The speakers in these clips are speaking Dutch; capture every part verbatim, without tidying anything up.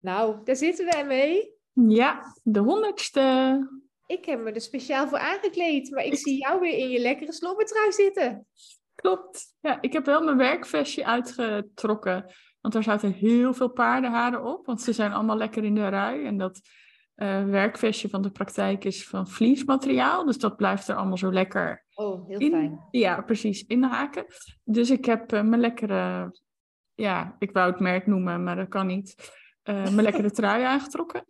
Nou, daar zitten we mee. Ja, de honderdste. Ik heb me er speciaal voor aangekleed, maar ik zie jou weer in je lekkere slobbertrui zitten. Klopt. Ja, ik heb wel mijn werkvestje uitgetrokken, want er zaten heel veel paardenharen op, want ze zijn allemaal lekker in de rui. En dat uh, werkvestje van de praktijk is van vliesmateriaal, dus dat blijft er allemaal zo lekker oh, heel in. Fijn. Ja, precies, inhaken. Dus ik heb uh, mijn lekkere, ja, ik wou het merk noemen, maar dat kan niet. Uh, mijn lekkere trui aangetrokken.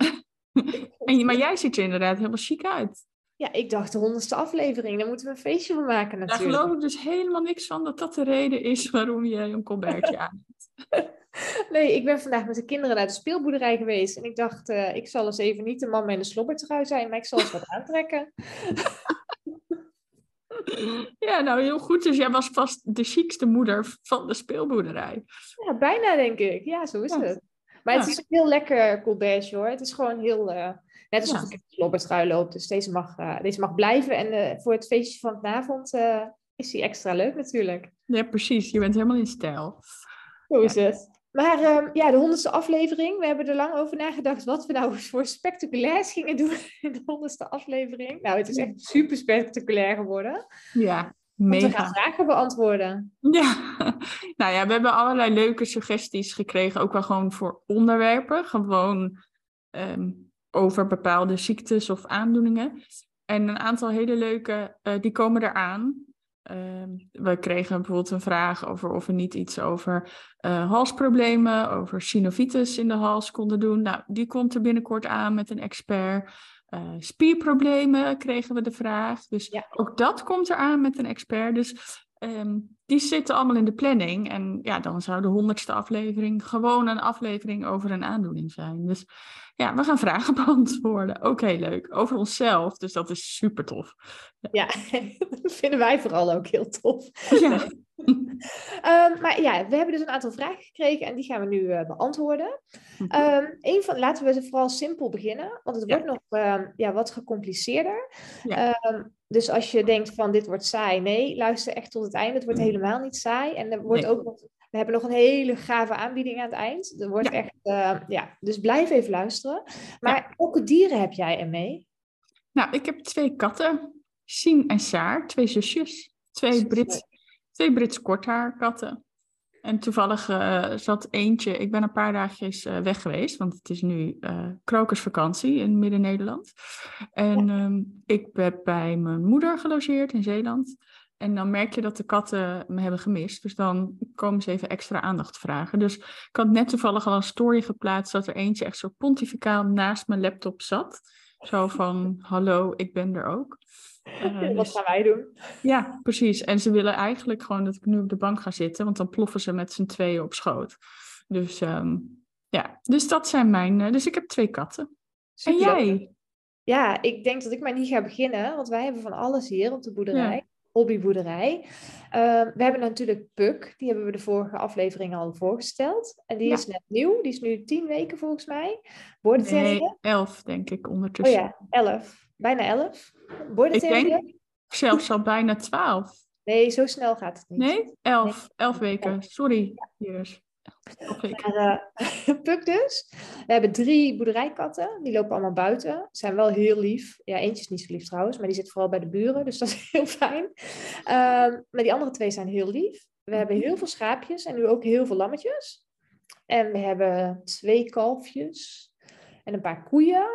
en, maar jij ziet er inderdaad helemaal chic uit. Ja, ik dacht de honderdste aflevering. Daar moeten we een feestje van maken natuurlijk. Daar geloof ik dus helemaal niks van dat dat de reden is waarom je een colbertje aan hebt. Nee, ik ben vandaag met de kinderen naar de speelboerderij geweest. En ik dacht, uh, ik zal eens even niet de man met een slobbertrui zijn, maar ik zal eens wat aantrekken. Ja, nou heel goed. Dus jij was vast de chicste moeder van de speelboerderij. Ja, bijna denk ik. Ja, zo is ja. het. Maar het ja. is een heel lekker colbertje hoor. Het is gewoon heel... Uh, net alsof ja. ik in de slobbertrui loop. Dus deze mag, uh, deze mag blijven. En uh, voor het feestje van vanavond uh, is die extra leuk natuurlijk. Ja, precies. Je bent helemaal in stijl. Zo is ja. het. Maar uh, ja, de honderdste aflevering. We hebben er lang over nagedacht wat we nou voor spectaculairs gingen doen in de honderdste aflevering. Nou, het is echt super spectaculair geworden. Ja. Mega. Om te gaan vragen beantwoorden. Ja, nou ja, we hebben allerlei leuke suggesties gekregen. Ook wel gewoon voor onderwerpen. Gewoon um, over bepaalde ziektes of aandoeningen. En een aantal hele leuke, uh, die komen eraan. Um, we kregen bijvoorbeeld een vraag over of we niet iets over uh, halsproblemen, over synovitis in de hals konden doen. Nou, die komt er binnenkort aan met een expert. Uh, spierproblemen kregen we de vraag. Dus ja. ook dat komt eraan met een expert. Dus um, die zitten allemaal in de planning. En ja, dan zou de honderdste aflevering gewoon een aflevering over een aandoening zijn. Dus ja, we gaan vragen beantwoorden. Ook heel leuk. Over onszelf. Dus dat is super tof. Ja, ja dat vinden wij vooral ook heel tof. Ja. Um, maar ja, we hebben dus een aantal vragen gekregen en die gaan we nu uh, beantwoorden. Um, een van, laten we vooral simpel beginnen, want het ja. wordt nog uh, ja, wat gecompliceerder. Ja. Um, dus als je denkt van dit wordt saai, nee, luister echt tot het eind. Het wordt helemaal niet saai. En er wordt nee. ook nog, we hebben nog een hele gave aanbieding aan het eind. Er wordt ja. echt, uh, ja, dus blijf even luisteren. Maar ja. welke dieren heb jij ermee? Nou, ik heb twee katten, Sien en Saar, twee zusjes, twee Brits. Twee Brits korthaarkatten. En toevallig uh, zat eentje... Ik ben een paar dagjes uh, weg geweest. Want het is nu uh, krokusvakantie in Midden-Nederland. En ja. um, ik ben bij mijn moeder gelogeerd in Zeeland. En dan merk je dat de katten me hebben gemist. Dus dan komen ze even extra aandacht vragen. Dus ik had net toevallig al een story geplaatst... dat er eentje echt zo pontificaal naast mijn laptop zat. Zo van, hallo, ik ben er ook. Uh, Wat dus, gaan wij doen? Ja, precies. En ze willen eigenlijk gewoon dat ik nu op de bank ga zitten, want dan ploffen ze met z'n tweeën op schoot. Dus um, ja, dus dat zijn mijn... Uh, dus ik heb twee katten. Super. En jij? Ja, ik denk dat ik maar niet ga beginnen, want wij hebben van alles hier op de boerderij. Ja. Hobbyboerderij. Uh, we hebben natuurlijk Puk. Die hebben we de vorige aflevering al voorgesteld. En die ja. is net nieuw. Die is nu tien weken volgens mij. Nee, elf denk ik ondertussen. Oh ja, elf. Bijna elf. Ik denk zelfs al bijna twaalf. Nee, zo snel gaat het niet. Nee? Elf. Nee. Elf weken. Ja. Sorry. Ja. Maar, uh, Puk dus. We hebben drie boerderijkatten. Die lopen allemaal buiten. Zijn wel heel lief. Ja, eentje is niet zo lief trouwens. Maar die zit vooral bij de buren. Dus dat is heel fijn. Um, maar die andere twee zijn heel lief. We hebben heel veel schaapjes. En nu ook heel veel lammetjes. En we hebben twee kalfjes. En een paar koeien.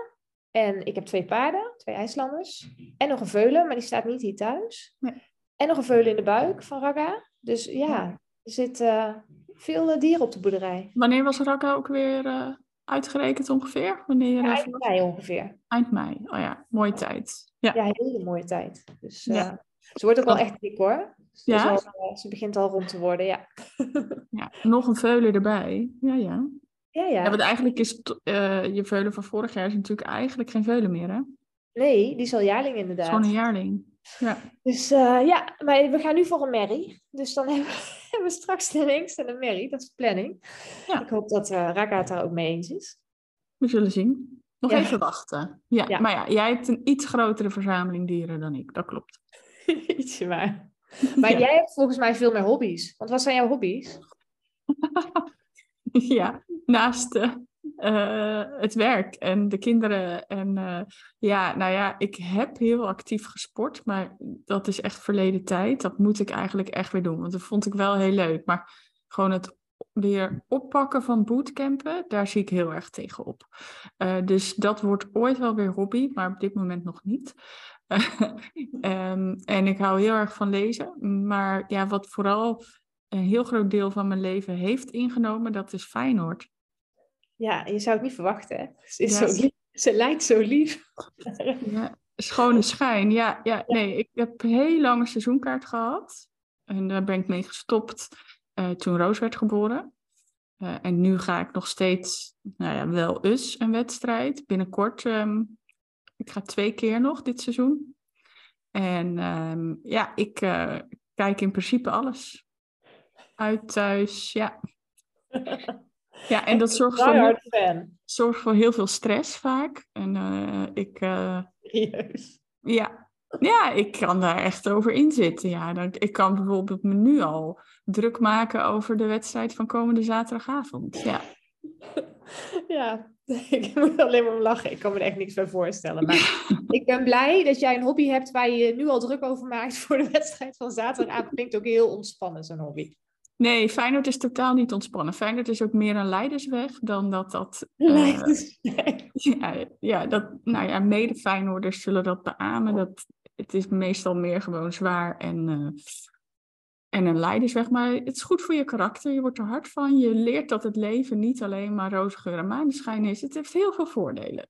En ik heb twee paarden. Twee IJslanders. En nog een veulen. Maar die staat niet hier thuis. Nee. En nog een veulen in de buik van Rakka. Dus ja, er zit... Uh, Veel dieren op de boerderij. Wanneer was Rakka ook weer uh, uitgerekend ongeveer? Wanneer, ja, eind mei ongeveer. Eind mei, oh ja, mooie ja. tijd. Ja. ja, hele mooie tijd. Dus uh, ja. ze wordt ook wel echt dik hoor. Ja? Dus al, ze begint al rond te worden, ja. Ja, nog een veulen erbij. Ja, ja. Ja, ja. Ja, want eigenlijk is uh, je veulen van vorig jaar is natuurlijk eigenlijk geen veulen meer, hè? Nee, die is al jaarling inderdaad. Gewoon een jaarling. Ja. Dus uh, ja, maar we gaan nu voor een merrie. Dus dan hebben we, hebben we straks de links en een merrie. Dat is de planning. Ja. Ik hoop dat uh, Rakka het daar ook mee eens is. We zullen zien. Nog ja. even wachten. Ja, ja. Maar ja, jij hebt een iets grotere verzameling dieren dan ik. Dat klopt. Ietsje maar. Maar ja. jij hebt volgens mij veel meer hobby's. Want wat zijn jouw hobby's? Ja, naast uh, uh, het werk en de kinderen. En uh, ja, nou ja, ik heb heel actief gesport. Maar dat is echt verleden tijd. Dat moet ik eigenlijk echt weer doen. Want dat vond ik wel heel leuk. Maar gewoon het weer oppakken van bootcampen, daar zie ik heel erg tegen op. Uh, dus dat wordt ooit wel weer hobby, maar op dit moment nog niet. um, en ik hou heel erg van lezen. Maar ja, wat vooral een heel groot deel van mijn leven heeft ingenomen, dat is Feyenoord. Ja, je zou het niet verwachten, hè? Ze, is ja, zo lief. Ze lijkt zo lief. Ja, schone schijn, ja, ja. Nee, ik heb heel lang een seizoenkaart gehad. En daar ben ik mee gestopt uh, toen Roos werd geboren. Uh, en nu ga ik nog steeds, nou ja, wel eens een wedstrijd. Binnenkort, um, ik ga twee keer nog dit seizoen. En um, ja, ik uh, kijk in principe alles. Uit thuis, ja. Ja, en dat zorgt voor, zorgt voor heel veel stress vaak. En uh, ik... Uh, Serieus? Ja, ja, ik kan daar echt over inzitten. Ja. Dan, ik kan bijvoorbeeld me nu al druk maken over de wedstrijd van komende zaterdagavond. Ja, ja, ik moet alleen maar om lachen. Ik kan me er echt niks bij voorstellen. Maar ik ben blij dat jij een hobby hebt waar je je nu al druk over maakt voor de wedstrijd van zaterdagavond. Klinkt ook heel ontspannen, zo'n hobby. Nee, Feyenoord is totaal niet ontspannen. Feyenoord is ook meer een leidersweg dan dat dat... Leidersweg. Uh, ja, ja, dat, nou ja, mede Feyenoorders zullen dat beamen. Dat, het is meestal meer gewoon zwaar en, uh, en een leidersweg. Maar het is goed voor je karakter. Je wordt er hard van. Je leert dat het leven niet alleen maar roze geur en maneschijn is. Het heeft heel veel voordelen.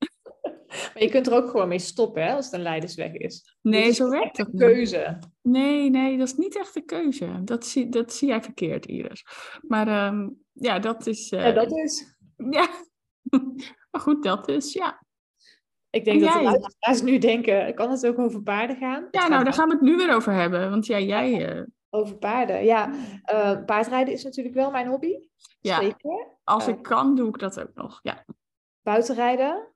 Maar je kunt er ook gewoon mee stoppen, hè, als het een leidersweg is. Nee, dus zo werkt dat niet. Het is echt een keuze. Nee, nee, dat is niet echt een keuze. Dat zie, dat zie jij verkeerd, Iris. Maar um, ja, dat is... Uh, ja, dat is. Ja. Maar goed, dat is, ja. Ik denk en dat jij... de luisteraars nu denken, kan het ook over paarden gaan? Ja, nou, daar gaan we het nu weer over hebben. Want ja, jij... Uh... Over paarden, ja. Uh, paardrijden is natuurlijk wel mijn hobby. Ja, zeker. Als uh, ik kan, doe ik dat ook nog, ja. Buitenrijden...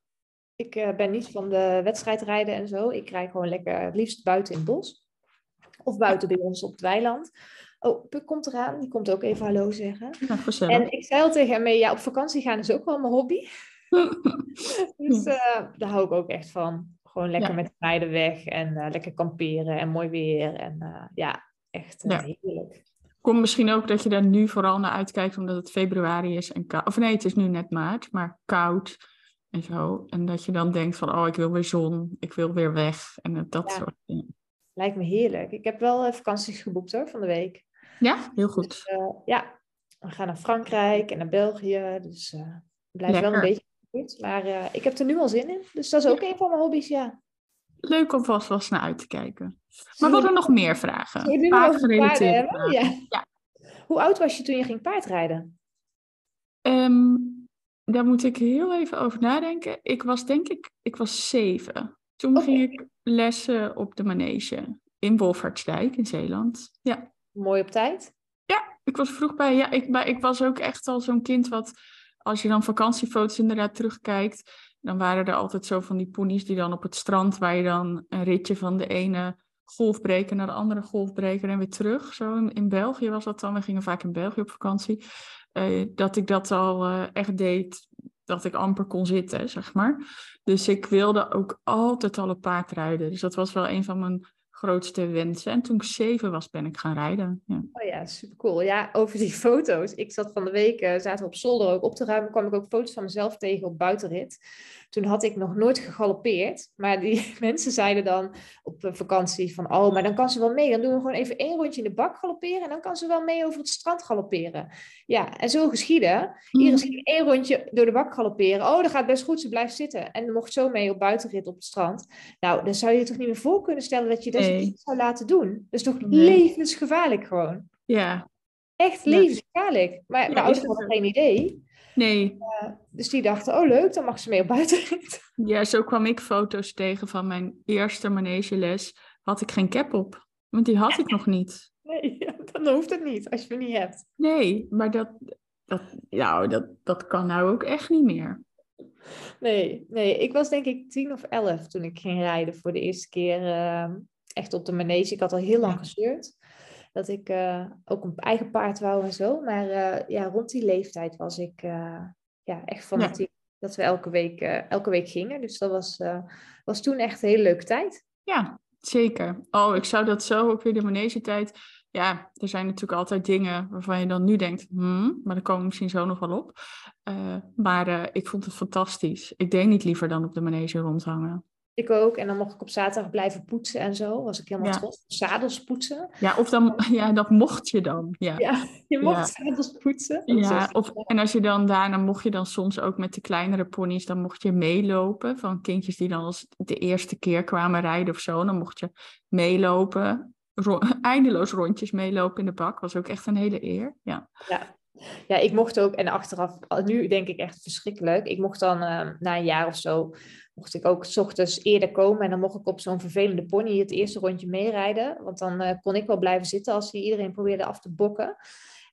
Ik ben niet van de wedstrijdrijden en zo. Ik rijd gewoon lekker het liefst buiten in het bos. Of buiten bij ons op het weiland. Oh, Puk komt eraan. Die komt ook even hallo zeggen. Ja, en ik zei al tegen hem, ja, op vakantie gaan is ook wel mijn hobby. Dus uh, daar hou ik ook echt van. Gewoon lekker ja. met rijden weg. En uh, lekker kamperen en mooi weer. En uh, ja, echt uh, ja. heerlijk. Komt misschien ook dat je daar nu vooral naar uitkijkt. Omdat het februari is. En kou- of nee, het is nu net maart. Maar koud... En zo. En dat je dan denkt van, oh, ik wil weer zon. Ik wil weer weg. En dat ja. soort dingen. Lijkt me heerlijk. Ik heb wel vakanties geboekt hoor, van de week. Ja, heel goed. Dus, uh, ja, we gaan naar Frankrijk en naar België. Dus uh, het blijft Lekker. wel een beetje goed. Maar uh, ik heb er nu al zin in. Dus dat is ook ja. een van mijn hobby's, ja. Leuk om vast wel naar uit te kijken. Maar we hadden nog meer vragen. Paardgerelateerde vragen. Ja. Ja. Hoe oud was je toen je ging paardrijden? Um, Daar moet ik heel even over nadenken. Ik was denk ik, ik was zeven. Toen okay. ging ik lessen op de manege in Wolphaartsdijk in Zeeland. Ja. Mooi op tijd? Ja, ik was vroeg bij. Ja, ik, maar ik was ook echt al zo'n kind wat, als je dan vakantiefoto's inderdaad terugkijkt, dan waren er altijd zo van die ponies die dan op het strand, waar je dan een ritje van de ene golfbreker naar de andere golfbreker en weer terug. Zo in, in België was dat dan. We gingen vaak in België op vakantie. Uh, dat ik dat al uh, echt deed, dat ik amper kon zitten, zeg maar. Dus ik wilde ook altijd al op paard rijden. Dus dat was wel een van mijn grootste wensen. En toen ik zeven was, ben ik gaan rijden. Ja. Oh ja, supercool. Ja, over die foto's. Ik zat van de week, uh, zaten op zolder ook op te ruimen, kwam ik ook foto's van mezelf tegen op buitenrit. Toen had ik nog nooit gegalopeerd. Maar die mensen zeiden dan op vakantie van, oh, maar dan kan ze wel mee. Dan doen we gewoon even één rondje in de bak galopperen en dan kan ze wel mee over het strand galopperen. Ja, en zo geschiedde. Mm. Iris ging één rondje door de bak galopperen. Oh, dat gaat best goed, ze blijft zitten. En dan mocht zo mee op buitenrit op het strand. Nou, dan zou je je toch niet meer voor kunnen stellen dat je dat nee. het zou laten doen. Dus toch nee. levensgevaarlijk gewoon. Ja. Echt levensgevaarlijk. Maar ja, mijn ouders hadden geen idee. Nee. Uh, dus die dachten, oh leuk, dan mag ze mee op buitenrit. Ja, zo kwam ik foto's tegen van mijn eerste manegeles. Had ik geen cap op. Want die had ik nog niet. Nee, dan hoeft het niet als je het niet hebt. Nee, maar dat, dat, nou, dat, dat kan nou ook echt niet meer. Nee, nee, ik was denk ik tien of elf toen ik ging rijden voor de eerste keer uh, echt op de manege. Ik had al heel lang gezeurd dat ik uh, ook een eigen paard wou en zo. Maar uh, ja, rond die leeftijd was ik uh, ja, echt fanatiek ja. dat we elke week, uh, elke week gingen. Dus dat was, uh, was toen echt een hele leuke tijd. Ja, zeker. Oh, ik zou dat zo ook weer de manegetijd... Ja, er zijn natuurlijk altijd dingen waarvan je dan nu denkt... Hmm, maar daar komen we misschien zo nog wel op. Uh, maar uh, ik vond het fantastisch. Ik deed niet liever dan op de manege rondhangen. Ik ook. En dan mocht ik op zaterdag blijven poetsen en zo. Was ik helemaal ja. trots. Zadels poetsen. Ja, of dan, ja, dat mocht je dan. Ja, ja je mocht ja. zadels poetsen. Ja, of, en als je dan daarna mocht je dan soms ook met de kleinere ponies... dan mocht je meelopen van kindjes die dan als de eerste keer kwamen rijden of zo. Dan mocht je meelopen... eindeloos rondjes meelopen in de bak. Was ook echt een hele eer. Ja. Ja. Ja, ik mocht ook. En achteraf, nu denk ik echt verschrikkelijk. Ik mocht dan uh, na een jaar of zo, mocht ik ook 's ochtends eerder komen. En dan mocht ik op zo'n vervelende pony het eerste rondje meerijden. Want dan uh, kon ik wel blijven zitten als hij iedereen probeerde af te bokken.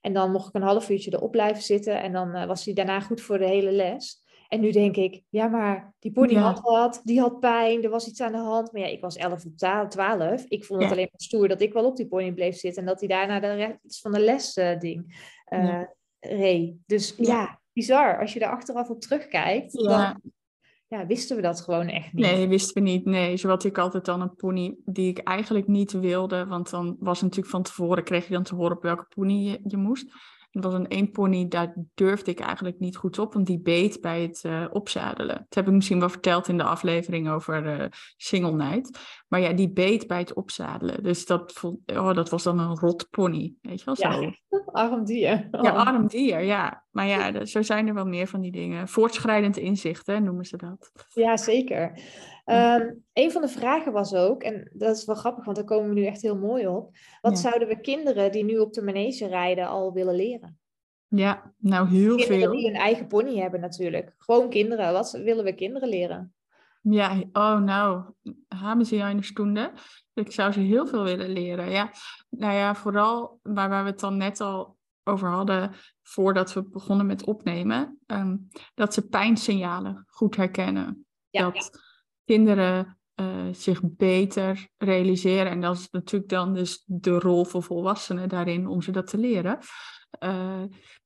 En dan mocht ik een half uurtje erop blijven zitten. En dan uh, was hij daarna goed voor de hele les. En nu denk ik, ja, maar die pony ja. had wat, die had pijn, er was iets aan de hand. Maar ja, ik was elf of twaalf. Ik vond het ja. alleen maar stoer dat ik wel op die pony bleef zitten. En dat hij daarna de rest van de les uh, ding uh, ja. reed. Dus ja. ja, bizar. Als je er achteraf op terugkijkt, ja. dan ja, wisten we dat gewoon echt niet. Nee, wisten we niet. Nee, zo had ik altijd dan een pony die ik eigenlijk niet wilde. Want dan was natuurlijk van tevoren, kreeg je dan te horen op welke pony je, je moest. Er was een één pony, daar durfde ik eigenlijk niet goed op, want die beet bij het uh, opzadelen. Dat heb ik misschien wel verteld in de aflevering over uh, Single Night. Maar ja, die beet bij het opzadelen. Dus dat, vond, oh, dat was dan een rot pony, weet je wel zo. Ja, arm dier. Oh. Ja, arm dier, ja. Maar ja, zo zijn er wel meer van die dingen. Voortschrijdend inzicht, hè, noemen ze dat. Ja, zeker. Um, een van de vragen was ook, en dat is wel grappig, want daar komen we nu echt heel mooi op. Wat ja. zouden we kinderen die nu op de manege rijden al willen leren? Ja, nou heel kinderen veel. Kinderen die een eigen pony hebben natuurlijk. Gewoon kinderen. Wat willen we kinderen leren? Ja, oh nou, hebben ze eine Stunde. Ik zou ze heel veel willen leren. Ja, nou ja, vooral waar, waar we het dan net al over hadden, voordat we begonnen met opnemen, um, dat ze pijnsignalen goed herkennen. Ja, dat ja. kinderen uh, zich beter realiseren. En dat is natuurlijk dan dus de rol voor volwassenen daarin om ze dat te leren. Uh,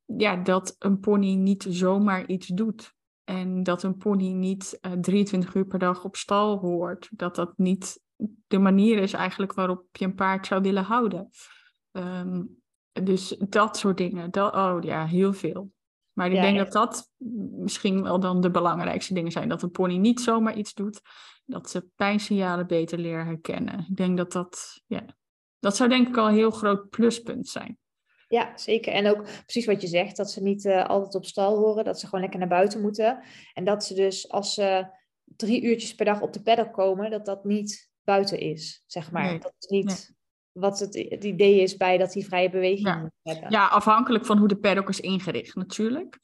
ja, dat een pony niet zomaar iets doet. En dat een pony niet uh, drieëntwintig uur per dag op stal hoort. Dat dat niet de manier is eigenlijk waarop je een paard zou willen houden. Um, dus dat soort dingen. Dat, oh ja, heel veel. Maar ik ja, denk echt. dat dat misschien wel dan de belangrijkste dingen zijn. Dat een pony niet zomaar iets doet. Dat ze pijnsignalen beter leren herkennen. Ik denk dat dat, ja, dat zou denk ik al een heel groot pluspunt zijn. Ja, zeker. En ook precies wat je zegt, dat ze niet uh, altijd op stal horen, dat ze gewoon lekker naar buiten moeten. En dat ze dus als ze drie uurtjes per dag op de paddock komen, dat dat niet buiten is, zeg maar. Nee, dat is niet nee. wat het, het idee is bij dat die vrije beweging ja. hebben. Ja, afhankelijk van hoe de paddock is ingericht natuurlijk.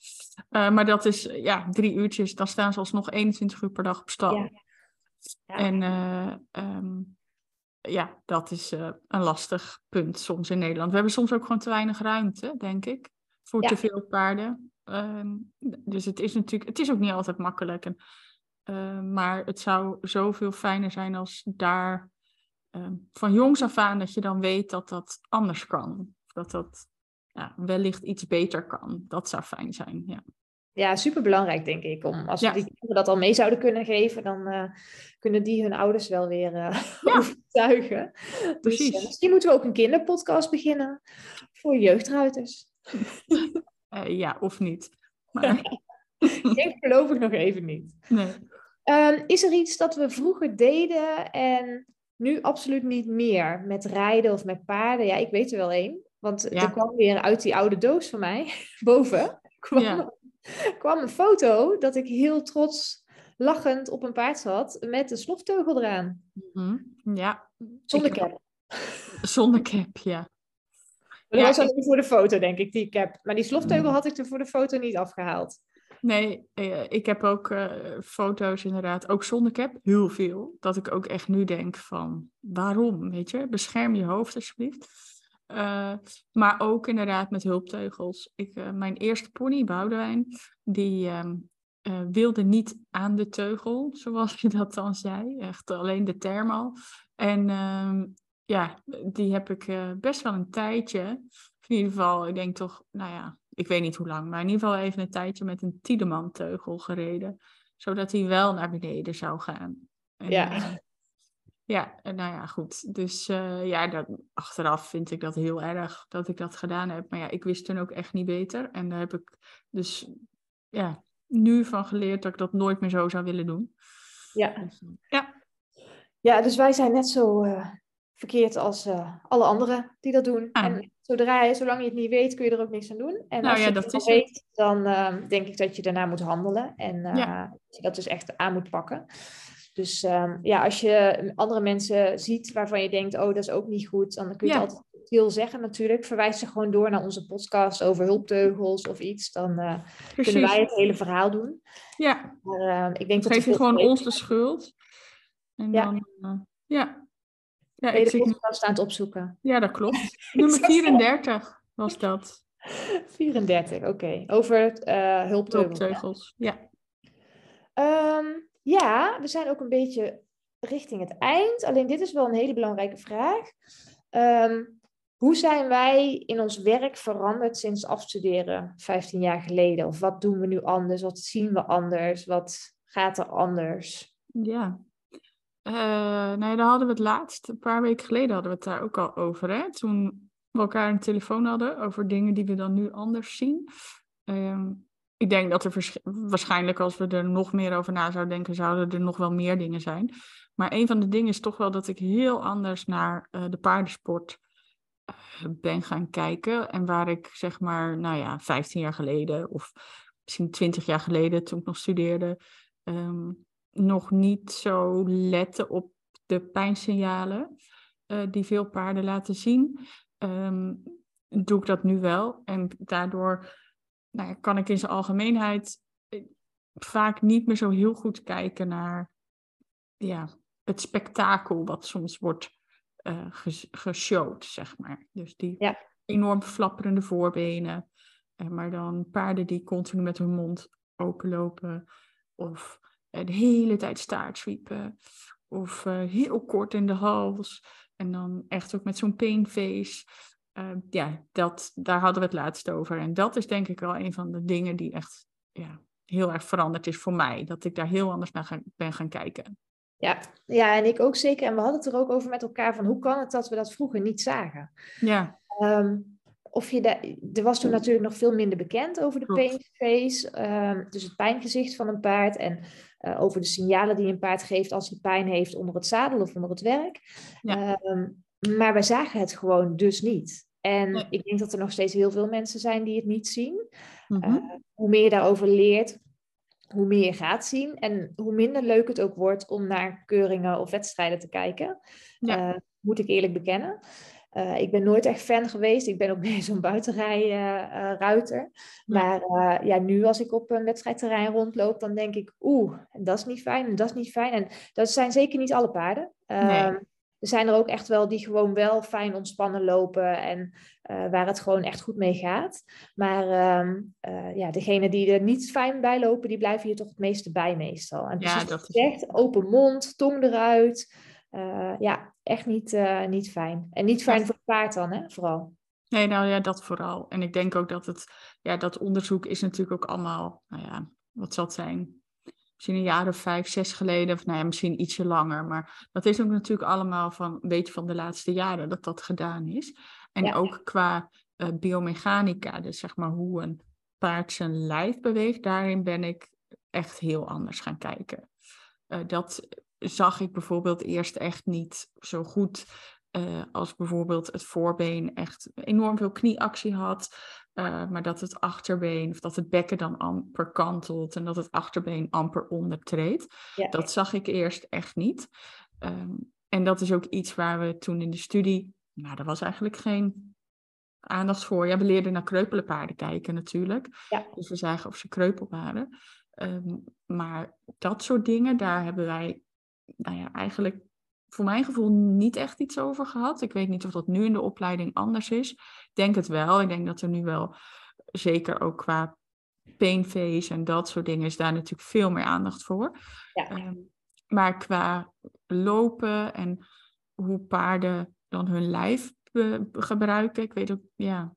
Uh, maar dat is, ja, drie uurtjes, dan staan ze alsnog eenentwintig uur per dag op stal. Ja. Ja. En... Uh, um... ja, dat is uh, een lastig punt soms in Nederland. We hebben soms ook gewoon te weinig ruimte, denk ik. Voor ja. te veel paarden. Um, dus het is natuurlijk... Het is ook niet altijd makkelijk. En, uh, maar het zou zoveel fijner zijn als daar... Um, van jongs af aan dat je dan weet dat dat anders kan. Dat dat ja, wellicht iets beter kan. Dat zou fijn zijn, ja. Ja, superbelangrijk denk ik. Om, als ja. we die kinderen dat al mee zouden kunnen geven, dan uh, kunnen die hun ouders wel weer uh, ja. overtuigen. Precies. Dus, uh, misschien moeten we ook een kinderpodcast beginnen voor jeugdruiters. Uh, ja, of niet. Maar... ik denk voorlopig nog even niet. Nee. Um, is er iets dat we vroeger deden en nu absoluut niet meer? Met rijden of met paarden? Ja, ik weet er wel één. Want ja. er kwam weer uit die oude doos van mij, boven, kwam ja. kwam een foto dat ik heel trots lachend op een paard zat met een slofteugel eraan. Mm-hmm. Ja, Zonder cap. Zonder cap, ja. Dat ja, was alleen ik... voor de foto, denk ik, die cap. Maar die slofteugel had ik er voor de foto niet afgehaald. Nee, ik heb ook uh, foto's inderdaad, ook zonder cap, heel veel. Dat ik ook echt nu denk van, waarom, weet je? Bescherm je hoofd alsjeblieft. Uh, maar ook inderdaad met hulpteugels. Ik, uh, mijn eerste pony, Boudewijn, die uh, uh, wilde niet aan de teugel, zoals je dat dan zei. Echt alleen de term al. En uh, ja, die heb ik uh, best wel een tijdje. In ieder geval, ik denk toch, nou ja, ik weet niet hoe lang, maar in ieder geval even een tijdje met een Tiedeman-teugel gereden. Zodat hij wel naar beneden zou gaan. En, ja. Uh, ja, nou ja, goed. Dus uh, ja, dat, achteraf vind ik dat heel erg dat ik dat gedaan heb. Maar ja, ik wist toen ook echt niet beter. En daar heb ik dus ja, nu van geleerd dat ik dat nooit meer zo zou willen doen. Ja. Dus, ja. Ja, dus wij zijn net zo uh, verkeerd als uh, alle anderen die dat doen. Ah. En zodra je, zolang je het niet weet, kun je er ook niks aan doen. En nou, als ja, je dat het is weet, het. dan uh, denk ik dat je daarna moet handelen. En uh, ja. je dat dus echt aan moet pakken. Dus um, ja, als je andere mensen ziet waarvan je denkt, oh, dat is ook niet goed. Dan kun je ja. het altijd veel zeggen natuurlijk. Verwijs ze gewoon door naar onze podcast over hulpteugels of iets. Dan uh, kunnen wij het hele verhaal doen. Ja, maar, uh, ik denk dat geef je gewoon ons de schuld. En ja. dan, uh, ja. ja. Ik ben de podcast aan het opzoeken. Ja, dat klopt. Nummer vierendertig was dat. vierendertig, oké. Okay. Over uh, hulpteugels. Hulpteugels, ja. ja. Um, Ja, we zijn ook een beetje richting het eind. Alleen dit is wel een hele belangrijke vraag. Um, hoe zijn wij in ons werk veranderd sinds afstuderen vijftien jaar geleden? Of wat doen we nu anders? Wat zien we anders? Wat gaat er anders? Ja, uh, nee, daar hadden we het laatst. Een paar weken geleden hadden we het daar ook al over. Hè? Toen we elkaar een telefoon hadden over dingen die we dan nu anders zien. Um, Ik denk dat er vers- waarschijnlijk als we er nog meer over na zouden denken, zouden er nog wel meer dingen zijn. Maar een van de dingen is toch wel dat ik heel anders naar uh, de paardensport uh, ben gaan kijken. En waar ik zeg maar, nou ja, vijftien jaar geleden of misschien twintig jaar geleden toen ik nog studeerde, um, nog niet zo lette op de pijnsignalen uh, die veel paarden laten zien. Um, doe ik dat nu wel en daardoor... Nou ja, kan ik in zijn algemeenheid vaak niet meer zo heel goed kijken naar ja, het spektakel wat soms wordt uh, ges- geshowd, zeg maar. Dus die ja. enorm flapperende voorbenen, uh, maar dan paarden die continu met hun mond openlopen of uh, de hele tijd staart zwiepen of uh, heel kort in de hals en dan echt ook met zo'n painface. Uh, ja, dat, daar hadden we het laatst over. En dat is denk ik wel een van de dingen die echt ja, heel erg veranderd is voor mij. Dat ik daar heel anders naar ga, ben gaan kijken. Ja, ja, en ik ook zeker. En we hadden het er ook over met elkaar van hoe kan het dat we dat vroeger niet zagen? Ja. Um, of je de, er was toen natuurlijk nog veel minder bekend over de painface. Um, dus het pijngezicht van een paard. En uh, over de signalen die een paard geeft als hij pijn heeft onder het zadel of onder het werk. Ja. Um, maar wij zagen het gewoon dus niet. En nee. ik denk dat er nog steeds heel veel mensen zijn die het niet zien. Mm-hmm. Uh, hoe meer je daarover leert, hoe meer je gaat zien. En hoe minder leuk het ook wordt om naar keuringen of wedstrijden te kijken. Ja. Uh, moet ik eerlijk bekennen. Uh, ik ben nooit echt fan geweest. Ik ben ook meer zo'n buitenrijruiter. Uh, uh, maar uh, ja, nu als ik op een wedstrijdterrein rondloop, dan denk ik... Oeh, dat is niet fijn en dat is niet fijn. En dat zijn zeker niet alle paarden. Uh, nee. Er zijn er ook echt wel die gewoon wel fijn ontspannen lopen en uh, waar het gewoon echt goed mee gaat. Maar um, uh, ja, degenen die er niet fijn bij lopen, die blijven hier toch het meeste bij meestal. En precies ja, dat is echt open mond, tong eruit. Uh, ja, echt niet, uh, niet fijn. En niet fijn ja. voor het paard dan, hè, vooral. Nee, nou ja, dat vooral. En ik denk ook dat het, ja, dat onderzoek is natuurlijk ook allemaal, nou ja, wat zal het zijn... Misschien een jaar of vijf, zes geleden, of nou ja, misschien ietsje langer. Maar dat is ook natuurlijk allemaal van een beetje van de laatste jaren dat dat gedaan is. En ja. ook qua uh, biomechanica, dus zeg maar hoe een paard zijn lijf beweegt, daarin ben ik echt heel anders gaan kijken. Uh, dat zag ik bijvoorbeeld eerst echt niet zo goed. Uh, als bijvoorbeeld het voorbeen echt enorm veel knieactie had. Uh, maar dat het achterbeen, of dat het bekken dan amper kantelt en dat het achterbeen amper ondertreedt. Ja. Dat zag ik eerst echt niet. Um, En dat is ook iets waar we toen in de studie... Nou, daar was eigenlijk geen aandacht voor. Ja, we leerden naar kreupele paarden kijken natuurlijk. Ja. Dus we zagen of ze kreupel waren. Um, maar dat soort dingen, daar hebben wij nou ja, eigenlijk voor mijn gevoel niet echt iets over gehad. Ik weet niet of dat nu in de opleiding anders is. Ik denk het wel. Ik denk dat er nu wel, zeker ook qua painface en dat soort dingen, is daar natuurlijk veel meer aandacht voor. Ja. Um, maar qua lopen en hoe paarden dan hun lijf be- gebruiken, ik weet ook, ja...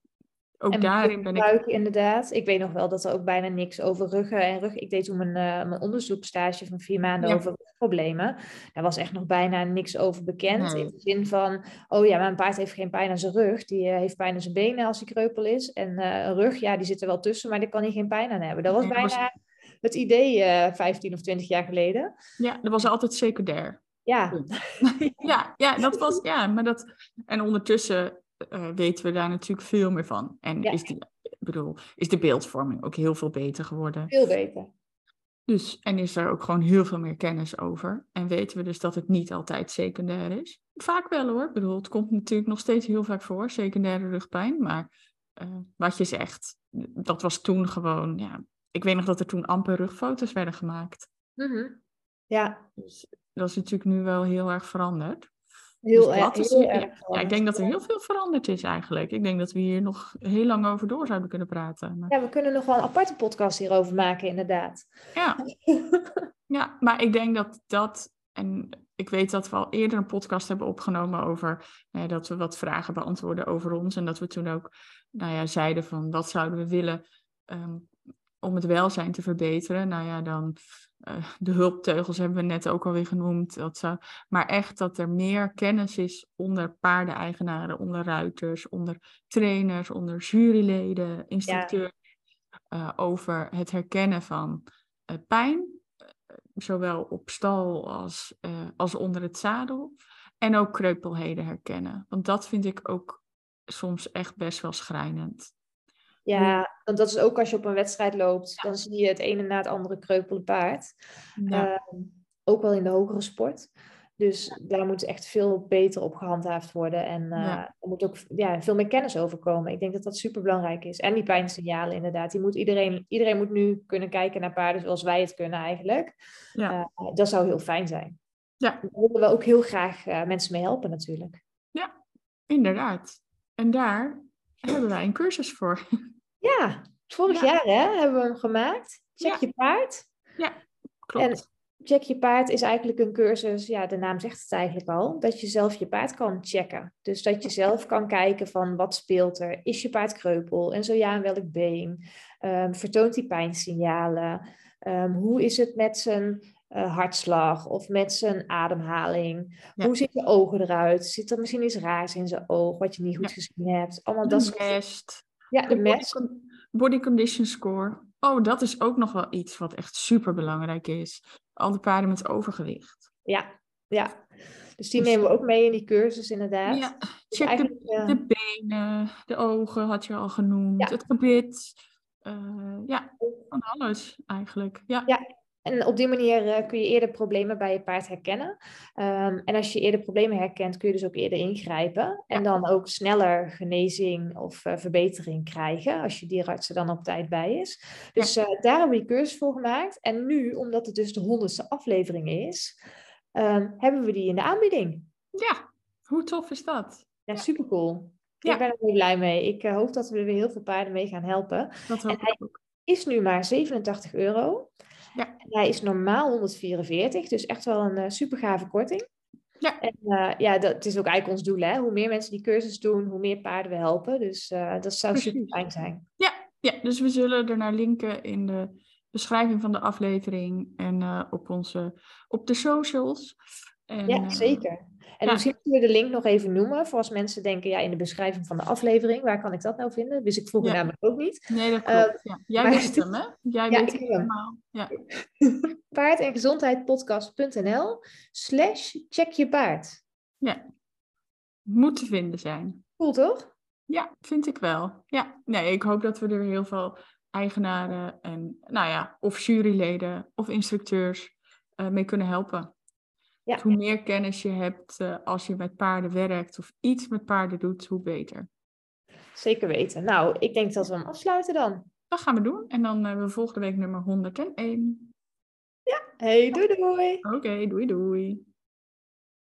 Ook en daarin ben ik... inderdaad. Ik weet nog wel dat er ook bijna niks over ruggen en rug... Ik deed toen mijn, uh, mijn onderzoekstage van vier maanden ja. over rugproblemen. Daar was echt nog bijna niks over bekend. Nee. In de zin van, oh ja, maar een paard heeft geen pijn aan zijn rug. Die uh, heeft pijn aan zijn benen als hij kreupel is. En uh, een rug, ja, die zit er wel tussen, maar daar kan hij geen pijn aan hebben. Dat was nee, bijna was... het idee uh, vijftien of twintig jaar geleden. Ja, dat was altijd secundair. Ja. ja, ja, dat was... Ja, maar dat... En ondertussen... Uh, weten we daar natuurlijk veel meer van. En ja. is, die, bedoel, is de beeldvorming ook heel veel beter geworden. Veel beter. Dus, en is er ook gewoon heel veel meer kennis over. En weten we dus dat het niet altijd secundair is. Vaak wel hoor. Ik bedoel, het komt natuurlijk nog steeds heel vaak voor. Secundaire rugpijn. Maar uh, wat je zegt, dat was toen gewoon... Ja, ik weet nog dat er toen amper rugfoto's werden gemaakt. Mm-hmm. Ja. Dus dat is natuurlijk nu wel heel erg veranderd. Heel, dus dat is, heel ja, erg ja, ik denk dat er heel veel veranderd is eigenlijk. Ik denk dat we hier nog heel lang over door zouden kunnen praten. Maar... Ja, we kunnen nog wel een aparte podcast hierover maken, inderdaad. Ja, ja, maar ik denk dat dat... En ik weet dat we al eerder een podcast hebben opgenomen over... Eh, dat we wat vragen beantwoorden over ons. En dat we toen ook nou ja, zeiden van wat zouden we willen... Um, om het welzijn te verbeteren. Nou ja, dan uh, de hulpteugels hebben we net ook alweer genoemd. Dat zou, maar echt dat er meer kennis is onder paardeneigenaren, onder ruiters, onder trainers, onder juryleden, instructeurs. Ja. Uh, over het herkennen van uh, pijn, uh, zowel op stal als, uh, als onder het zadel. En ook kreupelheden herkennen. Want dat vind ik ook soms echt best wel schrijnend. Ja, want dat is ook als je op een wedstrijd loopt, ja. dan zie je het ene na het andere kreupele paard. Ja. Uh, ook wel in de hogere sport. Dus ja. daar moet echt veel beter op gehandhaafd worden. En uh, ja. er moet ook ja, veel meer kennis over komen. Ik denk dat dat superbelangrijk is. En die pijnsignalen inderdaad. Die moet iedereen, iedereen moet nu kunnen kijken naar paarden zoals wij het kunnen eigenlijk. Ja. Uh, dat zou heel fijn zijn. Ja. Daar willen we ook heel graag uh, mensen mee helpen natuurlijk. Ja, inderdaad. En daar hebben wij een cursus voor. Ja, vorig ja. jaar hè, hebben we hem gemaakt. Check ja. je paard. Ja, klopt. En Check je paard is eigenlijk een cursus, ja, de naam zegt het eigenlijk al, dat je zelf je paard kan checken. Dus dat je zelf kan kijken van wat speelt er? Is je paard kreupel? En zo ja, aan welk been? Um, vertoont hij pijnsignalen? Um, hoe is het met zijn... Uh, hartslag of met zijn ademhaling. Ja. Hoe ziet je ogen eruit? Zit er misschien iets raars in zijn oog wat je niet goed ja. gezien hebt? Allemaal dat soort... mest. Ja, de, de mest. Body, body condition score. Oh, dat is ook nog wel iets wat echt super belangrijk is. Al de paarden met overgewicht. Ja, ja. Dus die dus... nemen we ook mee in die cursus inderdaad. Ja. Check dus de, uh... de benen, de ogen had je al genoemd, ja. het gebit. Uh, ja, van alles eigenlijk. Ja. ja. En op die manier uh, kun je eerder problemen bij je paard herkennen. Um, en als je eerder problemen herkent, kun je dus ook eerder ingrijpen. En dan ook sneller genezing of uh, verbetering krijgen. Als je dierarts er dan op tijd bij is. Dus uh, daar hebben we die cursus voor gemaakt. En nu, omdat het dus de honderdste aflevering is, um, hebben we die in de aanbieding. Ja, hoe tof is dat? Ja, supercool. Ja. Ik ben er heel blij mee. Ik uh, hoop dat we er weer heel veel paarden mee gaan helpen. Dat hoop en hij ik ook. Is nu maar zevenentachtig euro. Ja. En hij is normaal honderdvierenveertig, dus echt wel een uh, super gave korting. Ja. En uh, ja, dat is ook eigenlijk ons doel, hè. Hoe meer mensen die cursus doen, hoe meer paarden we helpen. Dus uh, dat zou super fijn zijn. Ja. ja, dus we zullen ernaar linken in de beschrijving van de aflevering en uh, op, onze, op de socials. En, ja, zeker. En ja. misschien kunnen we de link nog even noemen. Voor als mensen denken, ja, in de beschrijving van de aflevering. Waar kan ik dat nou vinden? Dus ik vroeg ja. namelijk ook niet. Nee, dat klopt. Uh, ja. Jij maar... weet hem, hè? Jij ja, weet hem helemaal. Ja. Paard en gezondheidpodcast.nl slash check je paard. Ja. Moet te vinden zijn. Cool, toch? Ja, vind ik wel. Ja. Nee, ik hoop dat we er heel veel eigenaren en, nou ja, of juryleden of instructeurs uh, mee kunnen helpen. Ja. Hoe meer kennis je hebt uh, als je met paarden werkt of iets met paarden doet, hoe beter. Zeker weten. Nou, ik denk dat we hem afsluiten dan. Dat gaan we doen. En dan hebben uh, we volgende week nummer honderd en één. Ja, hey, doei doei. Oké, okay, doei doei.